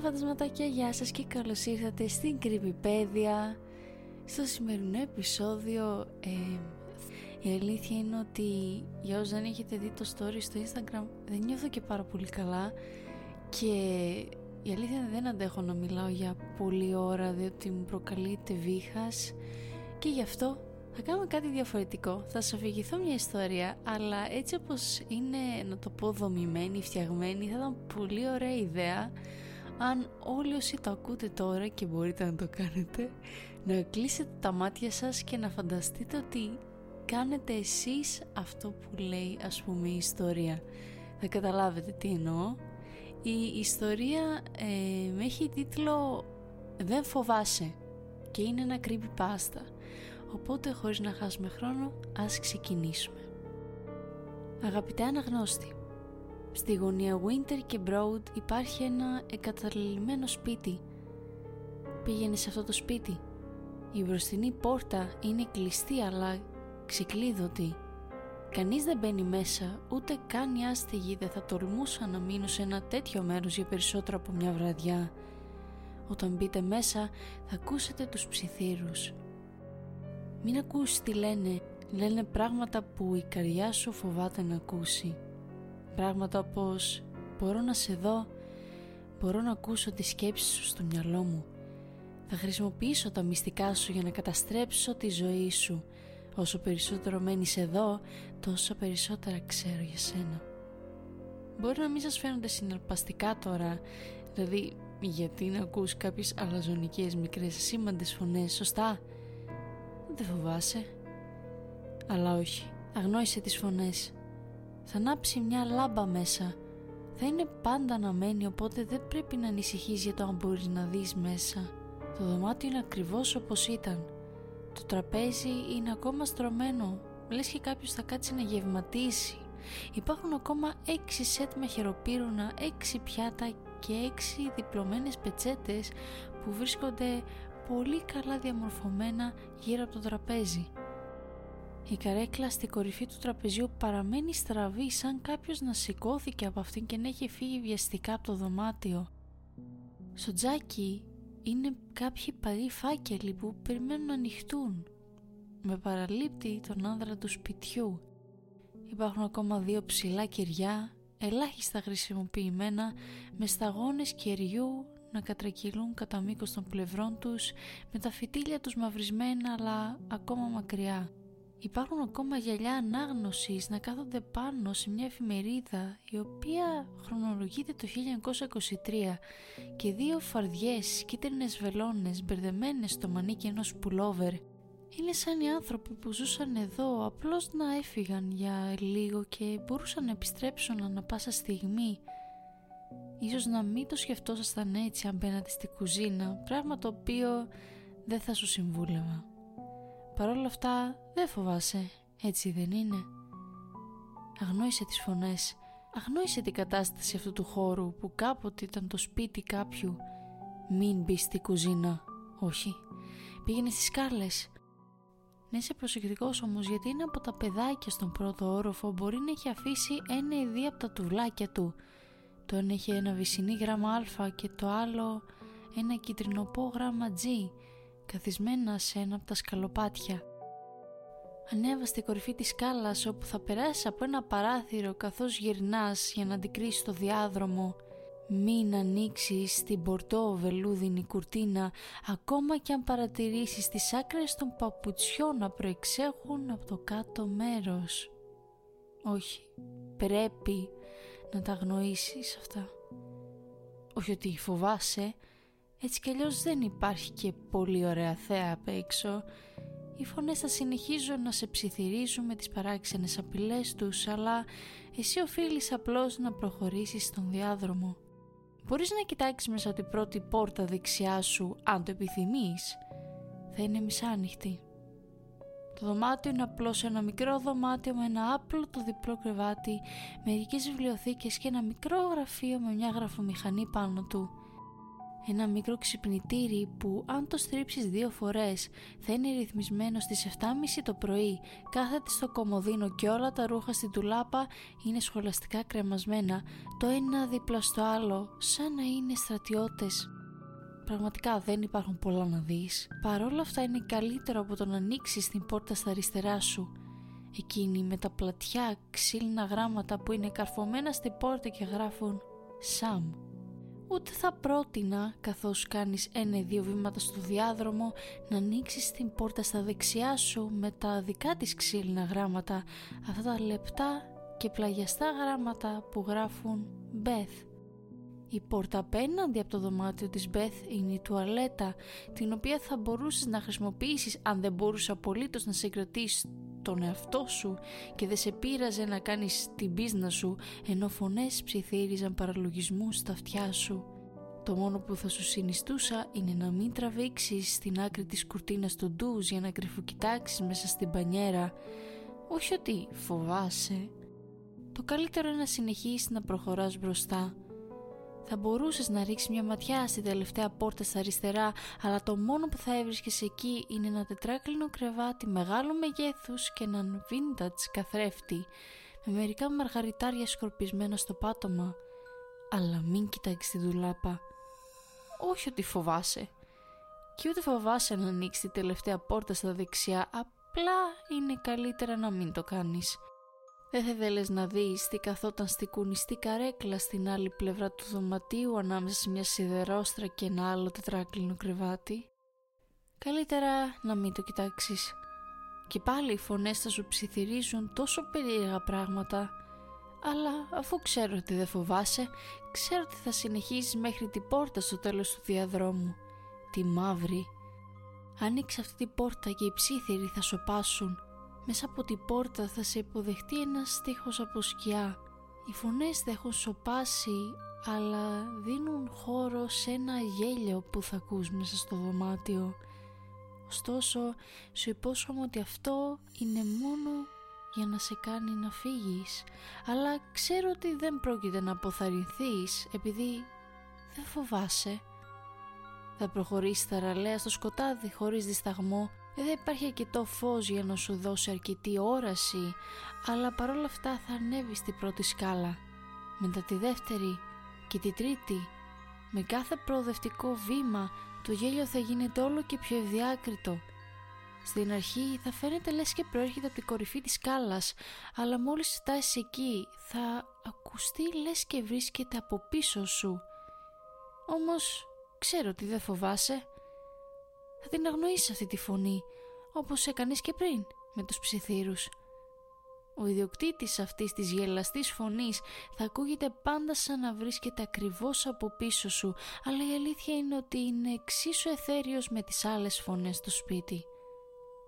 φαντασματάκια, γεια σας και καλώς ήρθατε στην Κρυμπιπέδια. Στο σημερινό επεισόδιο η αλήθεια είναι ότι για όσους δεν έχετε δει το story στο Instagram, δεν νιώθω και πάρα πολύ καλά. Και η αλήθεια είναι δεν αντέχω να μιλάω για πολλή ώρα, διότι μου προκαλείται βήχας. Και γι' αυτό θα κάνω κάτι διαφορετικό. Θα σας αφηγηθώ μια ιστορία, αλλά έτσι όπως είναι, να το πω, δομημένη, φτιαγμένη, θα ήταν πολύ ωραία ιδέα αν όλοι όσοι το ακούτε τώρα και μπορείτε να το κάνετε, να κλείσετε τα μάτια σας και να φανταστείτε ότι κάνετε εσείς αυτό που λέει, ας πούμε, η ιστορία. Θα καταλάβετε τι εννοώ. Η ιστορία με έχει τίτλο «Δεν φοβάσαι» και είναι ένα creepypasta. Οπότε χωρίς να χάσουμε χρόνο, ας ξεκινήσουμε. Αγαπητέ αναγνώστη, στη γωνία Winter και Broad υπάρχει ένα εγκαταλελειμμένο σπίτι. Πήγαινε σε αυτό το σπίτι. Η μπροστινή πόρτα είναι κλειστή αλλά ξεκλείδωτη. Κανείς δεν μπαίνει μέσα, ούτε καν οι άστεγοι. Δεν θα τολμούσα να μείνω σε ένα τέτοιο μέρος για περισσότερο από μια βραδιά. Όταν μπείτε μέσα θα ακούσετε τους ψιθύρους. Μην ακούσεις τι λένε. Λένε πράγματα που η καρδιά σου φοβάται να ακούσει. Πράγματα όπως «μπορώ να σε δω», «μπορώ να ακούσω τις σκέψεις σου στο μυαλό μου», «θα χρησιμοποιήσω τα μυστικά σου για να καταστρέψω τη ζωή σου», «όσο περισσότερο μένεις εδώ, τόσο περισσότερα ξέρω για σένα». Μπορεί να μην σας φαίνονται συναρπαστικά τώρα, δηλαδή γιατί να ακούς κάποιες αλαζονικές μικρές ασήμαντες φωνές, σωστά? Δεν φοβάσαι. Αλλά όχι, αγνόησε τις φωνές. Θα ανάψει μια λάμπα μέσα. Θα είναι πάντα αναμένη, οπότε δεν πρέπει να ανησυχείς για το αν μπορείς να δεις μέσα. Το δωμάτιο είναι ακριβώς όπως ήταν. Το τραπέζι είναι ακόμα στρωμένο, λες και κάποιος θα κάτσει να γευματίσει. Υπάρχουν ακόμα 6 σετ με χεροπύρουνα, 6 πιάτα και 6 διπλωμένες πετσέτες που βρίσκονται πολύ καλά διαμορφωμένα γύρω από το τραπέζι. Η καρέκλα στη κορυφή του τραπεζιού παραμένει στραβή, σαν κάποιος να σηκώθηκε από αυτήν και να έχει φύγει βιαστικά από το δωμάτιο. Στο τζάκι είναι κάποιοι παλιοί φάκελοι που περιμένουν να ανοιχτούν. Με παραλείπτη τον άνδρα του σπιτιού. Υπάρχουν ακόμα 2 ψηλά κεριά, ελάχιστα χρησιμοποιημένα, με σταγόνες κεριού να κατρακυλούν κατά μήκος των πλευρών τους, με τα φυτίλια τους μαυρισμένα αλλά ακόμα μακριά. Υπάρχουν ακόμα γυαλιά ανάγνωσης να κάθονται πάνω σε μια εφημερίδα η οποία χρονολογείται το 1923 και 2 φαρδιές κίτρινες βελόνες μπερδεμένες στο μανίκι ενός πουλόβερ. Είναι σαν οι άνθρωποι που ζούσαν εδώ απλώς να έφυγαν για λίγο και μπορούσαν να επιστρέψουν ανα πάσα στιγμή. Ίσως να μην το σκεφτόσασταν έτσι αν μπαίνατε στη κουζίνα, πράγμα το οποίο δεν θα σου συμβούλευα. Παρ' όλα αυτά δεν φοβάσαι, έτσι δεν είναι? Αγνόησε τις φωνές, αγνόησε την κατάσταση αυτού του χώρου που κάποτε ήταν το σπίτι κάποιου. Μην μπεις στη κουζίνα, όχι, πήγαινε στις σκάλες. Να είσαι προσεκτικός όμως, γιατί ένα από τα παιδάκια στον πρώτο όροφο μπορεί να έχει αφήσει 1 ή 2 από τα τουβλάκια του. Το ένα είχε ένα βυσσινή γράμμα Α και το άλλο ένα κυτρινοπό γράμμα G, καθισμένα σε ένα από τα σκαλοπάτια. Ανέβα στη κορυφή της σκάλας, όπου θα περάσεις από ένα παράθυρο καθώς γυρνάς για να αντικρίσεις το διάδρομο. Μην ανοίξεις την πορτό βελούδινη κουρτίνα, ακόμα και αν παρατηρήσεις τις άκρες των παπουτσιών να προεξέχουν από το κάτω μέρος. Όχι, πρέπει να τα αγνοήσεις αυτά. Όχι ότι φοβάσαι, έτσι κι αλλιώς δεν υπάρχει και πολύ ωραία θέα απ' έξω. Οι φωνές θα συνεχίζουν να σε ψιθυρίζουν με τις παράξενες απειλές τους, αλλά εσύ οφείλεις απλώς να προχωρήσεις στον διάδρομο. Μπορείς να κοιτάξεις μέσα την πρώτη πόρτα δεξιά σου, αν το επιθυμείς. Θα είναι μισάνοιχτη. Το δωμάτιο είναι απλώς ένα μικρό δωμάτιο με ένα άπλωτο διπλό κρεβάτι, μερικές βιβλιοθήκες και ένα μικρό γραφείο με μια γραφομηχανή πάνω του. Ένα μικρό ξυπνητήρι που αν το στρίψεις 2 φορές θα είναι ρυθμισμένο στις 7.30 το πρωί, κάθεται στο κομοδίνο και όλα τα ρούχα στην τουλάπα είναι σχολαστικά κρεμασμένα, το ένα δίπλα στο άλλο, σαν να είναι στρατιώτες. Πραγματικά δεν υπάρχουν πολλά να δεις. Παρόλα αυτά είναι καλύτερο από το να ανοίξεις την πόρτα στα αριστερά σου. Εκείνη με τα πλατιά ξύλινα γράμματα που είναι καρφωμένα στην πόρτα και γράφουν ΣΑΜ. Ούτε θα πρότεινα, καθώς κάνεις 1-2 βήματα στο διάδρομο, να ανοίξεις την πόρτα στα δεξιά σου με τα δικά της ξύλινα γράμματα, αυτά τα λεπτά και πλαγιαστά γράμματα που γράφουν Beth. Η πόρτα απέναντι από το δωμάτιο της Beth είναι η τουαλέτα, την οποία θα μπορούσες να χρησιμοποιήσεις αν δεν μπορούσε απολύτως να συγκρατήσεις τον εαυτό σου και δεν σε πείραζε να κάνεις την πίσνα σου, ενώ φωνές ψιθύριζαν παραλογισμούς στα αυτιά σου. Το μόνο που θα σου συνιστούσα είναι να μην τραβήξεις στην άκρη της κουρτίνας του ντουζ για να κρυφοκοιτάξεις μέσα στην μπανιέρα. Όχι ότι φοβάσαι. Το καλύτερο είναι να συνεχίσεις να προχωράς μπροστά. Θα μπορούσες να ρίξεις μια ματιά στην τελευταία πόρτα στα αριστερά, αλλά το μόνο που θα έβρισκες εκεί είναι ένα τετράκλινο κρεβάτι μεγάλου μεγέθους και έναν vintage καθρέφτη, με μερικά μαργαριτάρια σκορπισμένα στο πάτωμα. Αλλά μην κοιτάξεις την ντουλάπα. Όχι ότι φοβάσαι. Και ούτε φοβάσαι να ανοίξεις τη τελευταία πόρτα στα δεξιά, απλά είναι καλύτερα να μην το κάνεις. Δεν θα ήθελες να δεις τι καθόταν στη κουνιστή καρέκλα στην άλλη πλευρά του δωματίου ανάμεσα σε μια σιδερόστρα και ένα άλλο τετράκλινο κρεβάτι. Καλύτερα να μην το κοιτάξεις. Και πάλι οι φωνές θα σου ψιθυρίζουν τόσο περίεργα πράγματα. Αλλά αφού ξέρω ότι δεν φοβάσαι, ξέρω ότι θα συνεχίσεις μέχρι την πόρτα στο τέλος του διαδρόμου. Τη μαύρη. Ανοίξε αυτή την πόρτα και οι ψιθυροί θα σωπάσουν. Μέσα από την πόρτα θα σε υποδεχτεί ένας στίχος από σκιά. Οι φωνές δεν έχουν σωπάσει, αλλά δίνουν χώρο σε ένα γέλιο που θα ακούς μέσα στο δωμάτιο. Ωστόσο, σου υπόσχομαι ότι αυτό είναι μόνο για να σε κάνει να φύγεις. Αλλά ξέρω ότι δεν πρόκειται να αποθαρρυνθείς, επειδή δεν φοβάσαι. Θα προχωρήσεις θαραλέα στο σκοτάδι χωρίς δισταγμό. Δεν υπάρχει αρκετό φως για να σου δώσει αρκετή όραση, αλλά παρόλα αυτά θα ανέβεις την πρώτη σκάλα, μετά τη δεύτερη και τη τρίτη. Με κάθε προοδευτικό βήμα το γέλιο θα γίνεται όλο και πιο ευδιάκριτο. Στην αρχή θα φαίνεται λες και προέρχεται από την κορυφή της σκάλας, αλλά μόλις φτάσεις εκεί θα ακουστεί λες και βρίσκεται από πίσω σου. Όμως ξέρω ότι δεν φοβάσαι. Θα την αγνοήσεις αυτή τη φωνή, όπως έκανες και πριν με τους ψιθύρους. Ο ιδιοκτήτης αυτής της γελαστής φωνής θα ακούγεται πάντα σαν να βρίσκεται ακριβώς από πίσω σου, αλλά η αλήθεια είναι ότι είναι εξίσου εθέριος με τις άλλες φωνές στο σπίτι.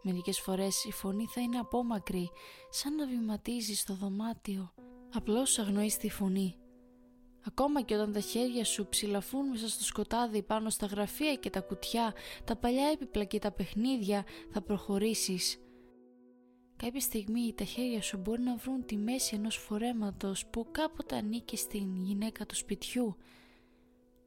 Μερικές φορές η φωνή θα είναι απόμακρη, σαν να βηματίζει στο δωμάτιο. Απλώς αγνοείς τη φωνή. Ακόμα και όταν τα χέρια σου ψηλαφούν μέσα στο σκοτάδι πάνω στα γραφεία και τα κουτιά, τα παλιά έπιπλα και τα παιχνίδια, θα προχωρήσεις. Κάποια στιγμή τα χέρια σου μπορεί να βρουν τη μέση ενός φορέματος που κάποτε ανήκε στην γυναίκα του σπιτιού.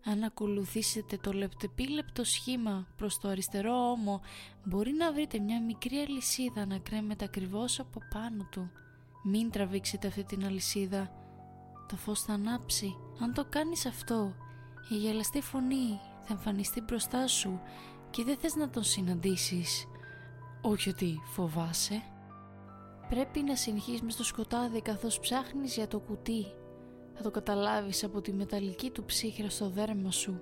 Αν ακολουθήσετε το λεπτεπίλεπτο σχήμα προς το αριστερό ώμο, μπορεί να βρείτε μια μικρή αλυσίδα να κρέμεται ακριβώς από πάνω του. Μην τραβήξετε αυτή την αλυσίδα. Το φως θα ανάψει. Αν το κάνεις αυτό, η γελαστή φωνή θα εμφανιστεί μπροστά σου και δεν θες να τον συναντήσεις. Όχι ότι φοβάσαι. Πρέπει να συνεχίσεις μες στο σκοτάδι καθώς ψάχνεις για το κουτί. Θα το καταλάβεις από τη μεταλλική του ψύχρα στο δέρμα σου.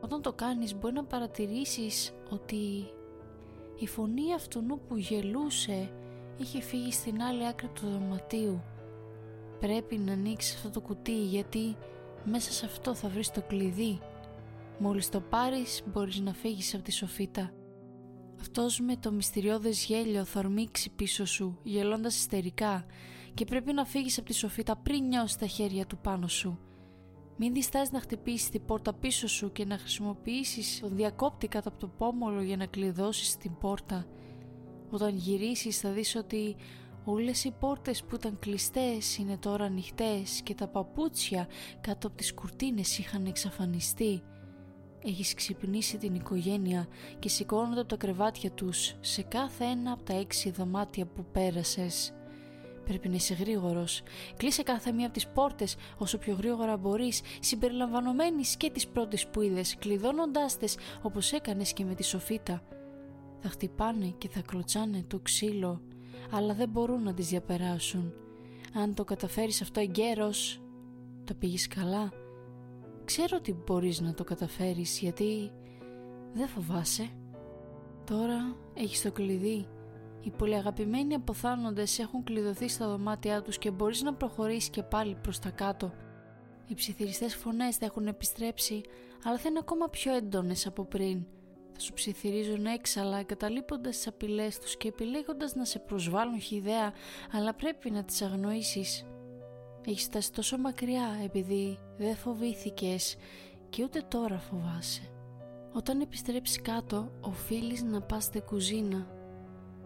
Όταν το κάνεις μπορεί να παρατηρήσεις ότι η φωνή αυτού που γελούσε είχε φύγει στην άλλη άκρη του δωματίου. Πρέπει να ανοίξεις αυτό το κουτί, γιατί μέσα σε αυτό θα βρεις το κλειδί. Μόλις το πάρεις μπορείς να φύγεις από τη σοφίτα. Αυτός με το μυστηριώδες γέλιο θα ορμήξει πίσω σου γελώντας ιστερικά και πρέπει να φύγεις από τη σοφίτα πριν νιώσεις τα χέρια του πάνω σου. Μην διστάζεις να χτυπήσεις την πόρτα πίσω σου και να χρησιμοποιήσεις τον διακόπτη κάτω από το πόμολο για να κλειδώσεις την πόρτα. Όταν γυρίσεις θα δεις ότι όλες οι πόρτες που ήταν κλειστές είναι τώρα ανοιχτές και τα παπούτσια κάτω από τις κουρτίνες είχαν εξαφανιστεί. έχεις ξυπνήσει την οικογένεια και σηκώνονται από τα κρεβάτια τους σε κάθε ένα από τα 6 δωμάτια που πέρασες. Πρέπει να είσαι γρήγορος. Κλείσε κάθε μία από τις πόρτες όσο πιο γρήγορα μπορείς, συμπεριλαμβανομένης και τις πρώτες που είδες, κλειδώνοντάς τες όπως έκανες και με τη σοφίτα. Θα χτυπάνε και θα κλωτσάνε το ξύλο, αλλά δεν μπορούν να τις διαπεράσουν. Αν το καταφέρεις αυτό εγκαίρος, τα πήγες καλά. Ξέρω ότι μπορείς να το καταφέρεις, γιατί δεν φοβάσαι. Τώρα έχεις το κλειδί. Οι πολυαγαπημένοι αποθάνοντες έχουν κλειδωθεί στα δωμάτια τους και μπορείς να προχωρήσεις και πάλι προς τα κάτω. Οι ψιθυριστές φωνές θα έχουν επιστρέψει, αλλά θα είναι ακόμα πιο έντονες από πριν. Θα σου ψιθυρίζουν έξαλα, εγκαταλείποντας τις απειλές τους και επιλέγοντας να σε προσβάλλουν χυδαία, αλλά πρέπει να τις αγνοήσεις. Έχεις φτάσει τόσο μακριά επειδή δεν φοβήθηκες και ούτε τώρα φοβάσαι. Όταν επιστρέψεις κάτω, οφείλεις να πας στην κουζίνα.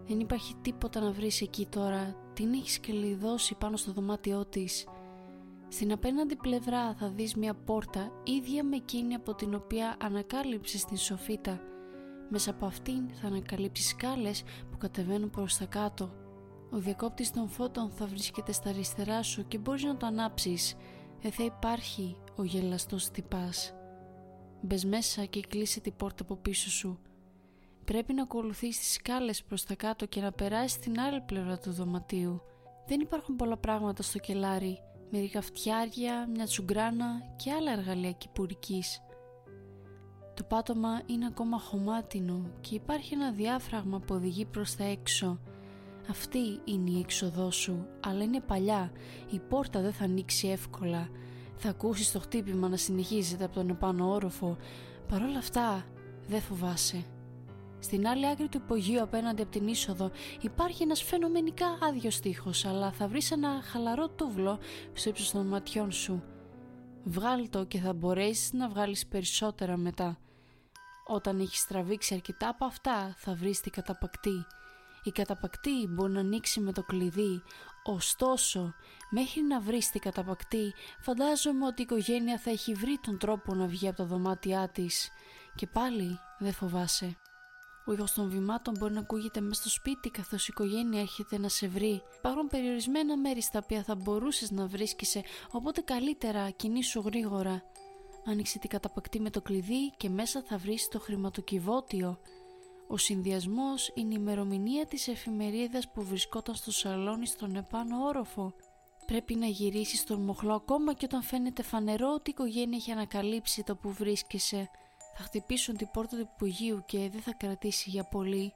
Δεν υπάρχει τίποτα να βρεις εκεί τώρα. Την έχεις κλειδώσει πάνω στο δωμάτιό της. Στην απέναντι πλευρά θα δεις μια πόρτα, ίδια με εκείνη από την οποία ανακάλυψες την σοφίτα. Μέσα από αυτήν θα ανακαλύψεις σκάλες που κατεβαίνουν προς τα κάτω. Ο διακόπτης των φώτων θα βρίσκεται στα αριστερά σου και μπορείς να το ανάψεις. Δεν θα υπάρχει ο γελαστός τυπάς. Μπες μέσα και κλείσε την πόρτα από πίσω σου. Πρέπει να ακολουθείς τις σκάλες προς τα κάτω και να περάσεις στην άλλη πλευρά του δωματίου. Δεν υπάρχουν πολλά πράγματα στο κελάρι. Μερικά φτιάρια, μια τσουγκράνα και άλλα εργαλεία κυπουρικής. Το πάτωμα είναι ακόμα χωμάτινο και υπάρχει ένα διάφραγμα που οδηγεί προς τα έξω. Αυτή είναι η έξοδό σου, αλλά είναι παλιά. Η πόρτα δεν θα ανοίξει εύκολα. Θα ακούσεις το χτύπημα να συνεχίζεται από τον επάνω όροφο. Παρ' όλα αυτά, δεν φοβάσαι. Στην άλλη άκρη του υπογείου απέναντι από την είσοδο υπάρχει ένας φαινομενικά άδειος τοίχος, αλλά θα βρεις ένα χαλαρό τούβλο στο ύψος των ματιών σου. Βγάλ' το και θα μπορέσεις να βγάλεις περισσότερα μετά. Όταν έχεις τραβήξει αρκετά από αυτά, θα βρεις την καταπακτή. Η καταπακτή μπορεί να ανοίξει με το κλειδί. Ωστόσο, μέχρι να βρεις την καταπακτή, φαντάζομαι ότι η οικογένεια θα έχει βρει τον τρόπο να βγει από τα δωμάτια της. Και πάλι δεν φοβάσαι. Ο ήχος των βημάτων μπορεί να ακούγεται μέσα στο σπίτι καθώς η οικογένεια έρχεται να σε βρει. Υπάρχουν περιορισμένα μέρη στα οποία θα μπορούσες να βρίσκεσαι, οπότε καλύτερα κινήσου γρήγορα. Άνοιξε την καταπακτή με το κλειδί και μέσα θα βρεις το χρηματοκιβώτιο. Ο συνδυασμός είναι η ημερομηνία της εφημερίδας που βρισκόταν στο σαλόνι στον επάνω όροφο. Πρέπει να γυρίσεις τον μοχλό ακόμα και όταν φαίνεται φανερό ότι η οικογένεια έχει ανακαλύψει το που βρίσκεσαι. Θα χτυπήσουν την πόρτα του υπογείου και δεν θα κρατήσει για πολύ.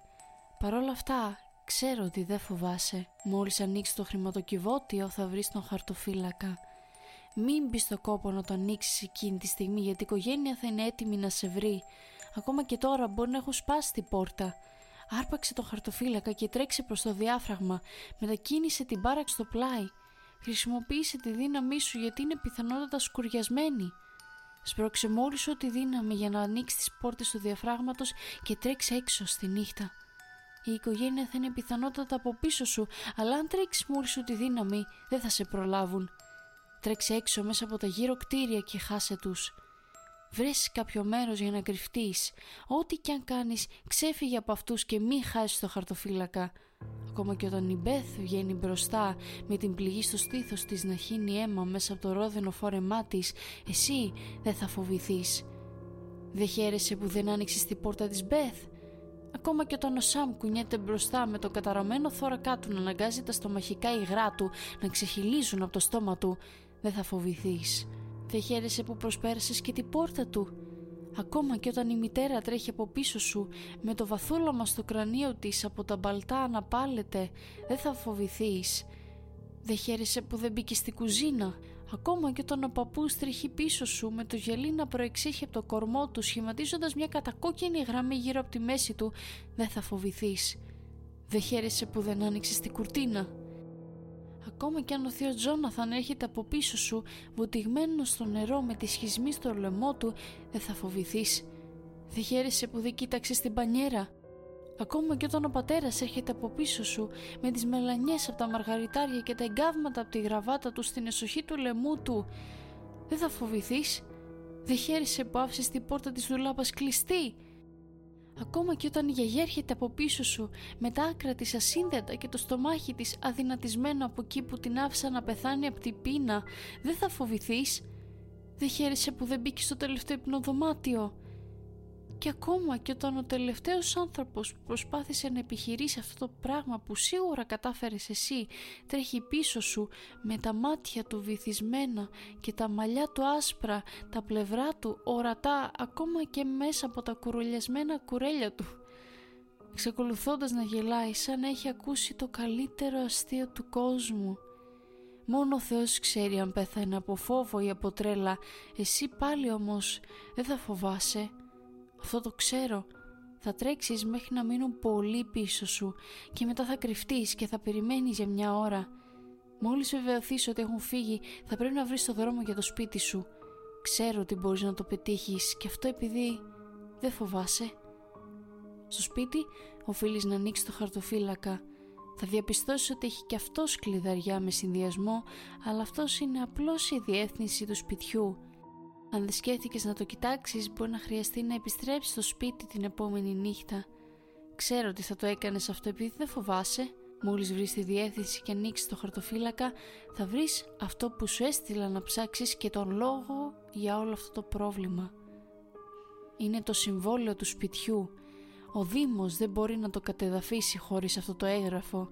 Παρ' όλα αυτά, ξέρω ότι δεν φοβάσαι. Μόλις ανοίξεις το χρηματοκιβώτιο θα βρεις τον χαρτοφύλακα. Μην μπεις στο κόπο να το ανοίξεις εκείνη τη στιγμή, γιατί η οικογένεια θα είναι έτοιμη να σε βρει. Ακόμα και τώρα μπορεί να έχουν σπάσει την πόρτα. Άρπαξε τον χαρτοφύλακα και τρέξε προς το διάφραγμα. Μετακίνησε την μπάραξη στο πλάι. Χρησιμοποίησε τη δύναμή σου, γιατί είναι πιθανότατα σκουριασμένη. Σπρώξε μόλις ό,τι δύναμη για να ανοίξει τις πόρτες του διαφράγματος και τρέξε έξω στη νύχτα. Η οικογένεια θα είναι πιθανότατα από πίσω σου, αλλά αν τρέξεις μόλις ό,τι δύναμη, δεν θα σε προλάβουν. Τρέξε έξω μέσα από τα γύρω κτίρια και χάσε τους. Βρες κάποιο μέρος για να κρυφτείς. Ό,τι κι αν κάνεις, ξέφυγε από αυτούς και μη χάσεις το χαρτοφύλακα. Ακόμα και όταν η Beth βγαίνει μπροστά με την πληγή στο στήθος της να χύνει αίμα μέσα από το ρόδινο φόρεμά της, εσύ δεν θα φοβηθείς. Δεν χαίρεσαι που δεν άνοιξες την πόρτα της Beth. Ακόμα και όταν ο ΣΑΜ κουνιέται μπροστά με το καταραμένο θώρακά του να αναγκάζει τα στομαχικά υγρά του να ξεχυλίζουν από το στόμα του, δεν θα φοβηθείς. Δεν χαίρεσαι που προσπέρασες και την πόρτα του. Ακόμα και όταν η μητέρα τρέχει από πίσω σου, με το βαθούλωμα στο κρανίο της από τα μπαλτά αναπάλλεται, δεν θα φοβηθείς. Δεν χαίρεσαι που δεν μπήκες στην κουζίνα. Ακόμα και όταν ο παππούς τρέχει πίσω σου, με το γυαλί να προεξήχει από το κορμό του, σχηματίζοντας μια κατακόκκινη γραμμή γύρω από τη μέση του, δεν θα φοβηθείς. Δεν χαίρεσαι που δεν άνοιξες την κουρτίνα. Ακόμα κι αν ο θείος Τζόναθαν έρχεται από πίσω σου, βουτυγμένος στο νερό με τη σχισμή στο λαιμό του, δεν θα φοβηθείς. Δεν χαίρεσαι που δεν κοίταξες την πανιέρα. Ακόμα κι όταν ο πατέρας έρχεται από πίσω σου, με τις μελανιές από τα μαργαριτάρια και τα εγκάβματα από τη γραβάτα του στην εσοχή του λαιμού του, δεν θα φοβηθείς. Δεν χαίρεσαι που άφησες την πόρτα της ντουλάπας κλειστή. Ακόμα και όταν η γιαγιά έρχεται από πίσω σου με τα άκρα της ασύνδετα και το στομάχι της αδυνατισμένο από εκεί που την άφησα να πεθάνει από την πείνα, δεν θα φοβηθείς. Δεν χαίρεσαι που δεν μπήκες στο τελευταίο υπνοδωμάτιο. Και ακόμα και όταν ο τελευταίος άνθρωπος που προσπάθησε να επιχειρήσει αυτό το πράγμα που σίγουρα κατάφερες εσύ τρέχει πίσω σου με τα μάτια του βυθισμένα και τα μαλλιά του άσπρα, τα πλευρά του ορατά ακόμα και μέσα από τα κουρουλιασμένα κουρέλια του, εξακολουθώντας να γελάει σαν να έχει ακούσει το καλύτερο αστείο του κόσμου. Μόνο ο Θεός ξέρει αν πέθανε από φόβο ή από τρέλα, εσύ πάλι όμως δεν θα φοβάσαι. Αυτό το ξέρω. Θα τρέξεις μέχρι να μείνουν πολύ πίσω σου και μετά θα κρυφτείς και θα περιμένεις για μια ώρα. Μόλις βεβαιωθείς ότι έχουν φύγει, θα πρέπει να βρεις το δρόμο για το σπίτι σου. Ξέρω ότι μπορείς να το πετύχεις και αυτό επειδή δεν φοβάσαι. Στο σπίτι οφείλεις να ανοίξεις το χαρτοφύλακα. Θα διαπιστώσεις ότι έχει και αυτός κλειδαριά με συνδυασμό, αλλά αυτός είναι απλώς η διεύθυνση του σπιτιού. Αν δεν σκέφτηκες να το κοιτάξεις, μπορεί να χρειαστεί να επιστρέψεις στο σπίτι την επόμενη νύχτα. Ξέρω ότι θα το έκανες αυτό επειδή δεν φοβάσαι. Μόλις βρεις τη διεύθυνση και ανοίξεις το χαρτοφύλακα, θα βρεις αυτό που σου έστειλα να ψάξεις και τον λόγο για όλο αυτό το πρόβλημα. Είναι το συμβόλαιο του σπιτιού. Ο Δήμος δεν μπορεί να το κατεδαφίσει χωρίς αυτό το έγγραφο.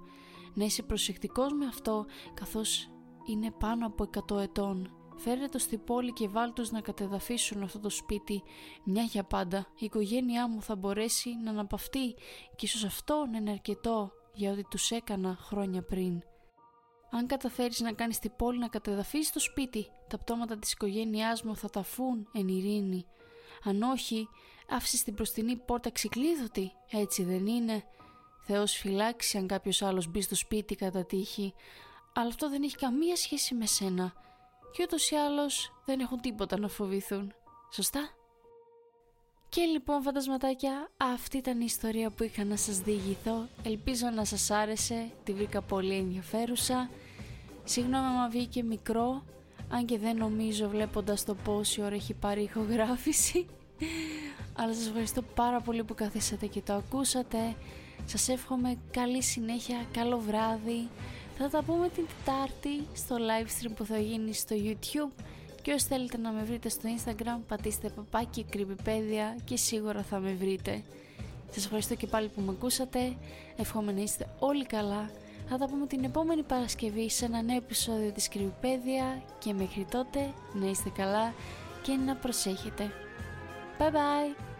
Να είσαι προσεκτικός με αυτό, καθώς είναι πάνω από 100 ετών. Φέρε το στη πόλη και βάλ τους να κατεδαφίσουν αυτό το σπίτι. Μια για πάντα η οικογένειά μου θα μπορέσει να αναπαυτεί και ίσως αυτό να είναι αρκετό για ό,τι τους έκανα χρόνια πριν. Αν καταφέρεις να κάνεις την πόλη να κατεδαφίσει το σπίτι, τα πτώματα της οικογένειάς μου θα ταφούν εν ειρήνη. Αν όχι, άφησες την μπροστινή πόρτα ξεκλείδωτη, έτσι δεν είναι? Θεός φυλάξει αν κάποιος άλλος μπει στο σπίτι κατά τύχη, αλλά αυτό δεν έχει καμία σχέση με σένα. Και ούτως ή άλλως δεν έχουν τίποτα να φοβηθούν. Σωστά? Και λοιπόν φαντασματάκια, αυτή ήταν η ιστορία που είχα να σας διηγηθώ. Ελπίζω να σας άρεσε, τη βρήκα πολύ ενδιαφέρουσα. Συγγνώμη άμα βγήκε μικρό, αν και δεν νομίζω βλέποντας το πόση ώρα έχει πάρει η ηχογράφηση. Αλλά σας ευχαριστώ πάρα πολύ που καθίσατε και το ακούσατε. Σας εύχομαι καλή συνέχεια, καλό βράδυ. Θα τα πούμε την Τετάρτη στο live stream που θα γίνει στο YouTube και όσοι θέλετε να με βρείτε στο Instagram πατήστε παπάκι κρυμπιπέδια και σίγουρα θα με βρείτε. Σας ευχαριστώ και πάλι που με ακούσατε, εύχομαι να είστε όλοι καλά. Θα τα πούμε την επόμενη Παρασκευή σε ένα νέο επεισόδιο της Κρυμπιπέδια και μέχρι τότε να είστε καλά και να προσέχετε. Bye bye!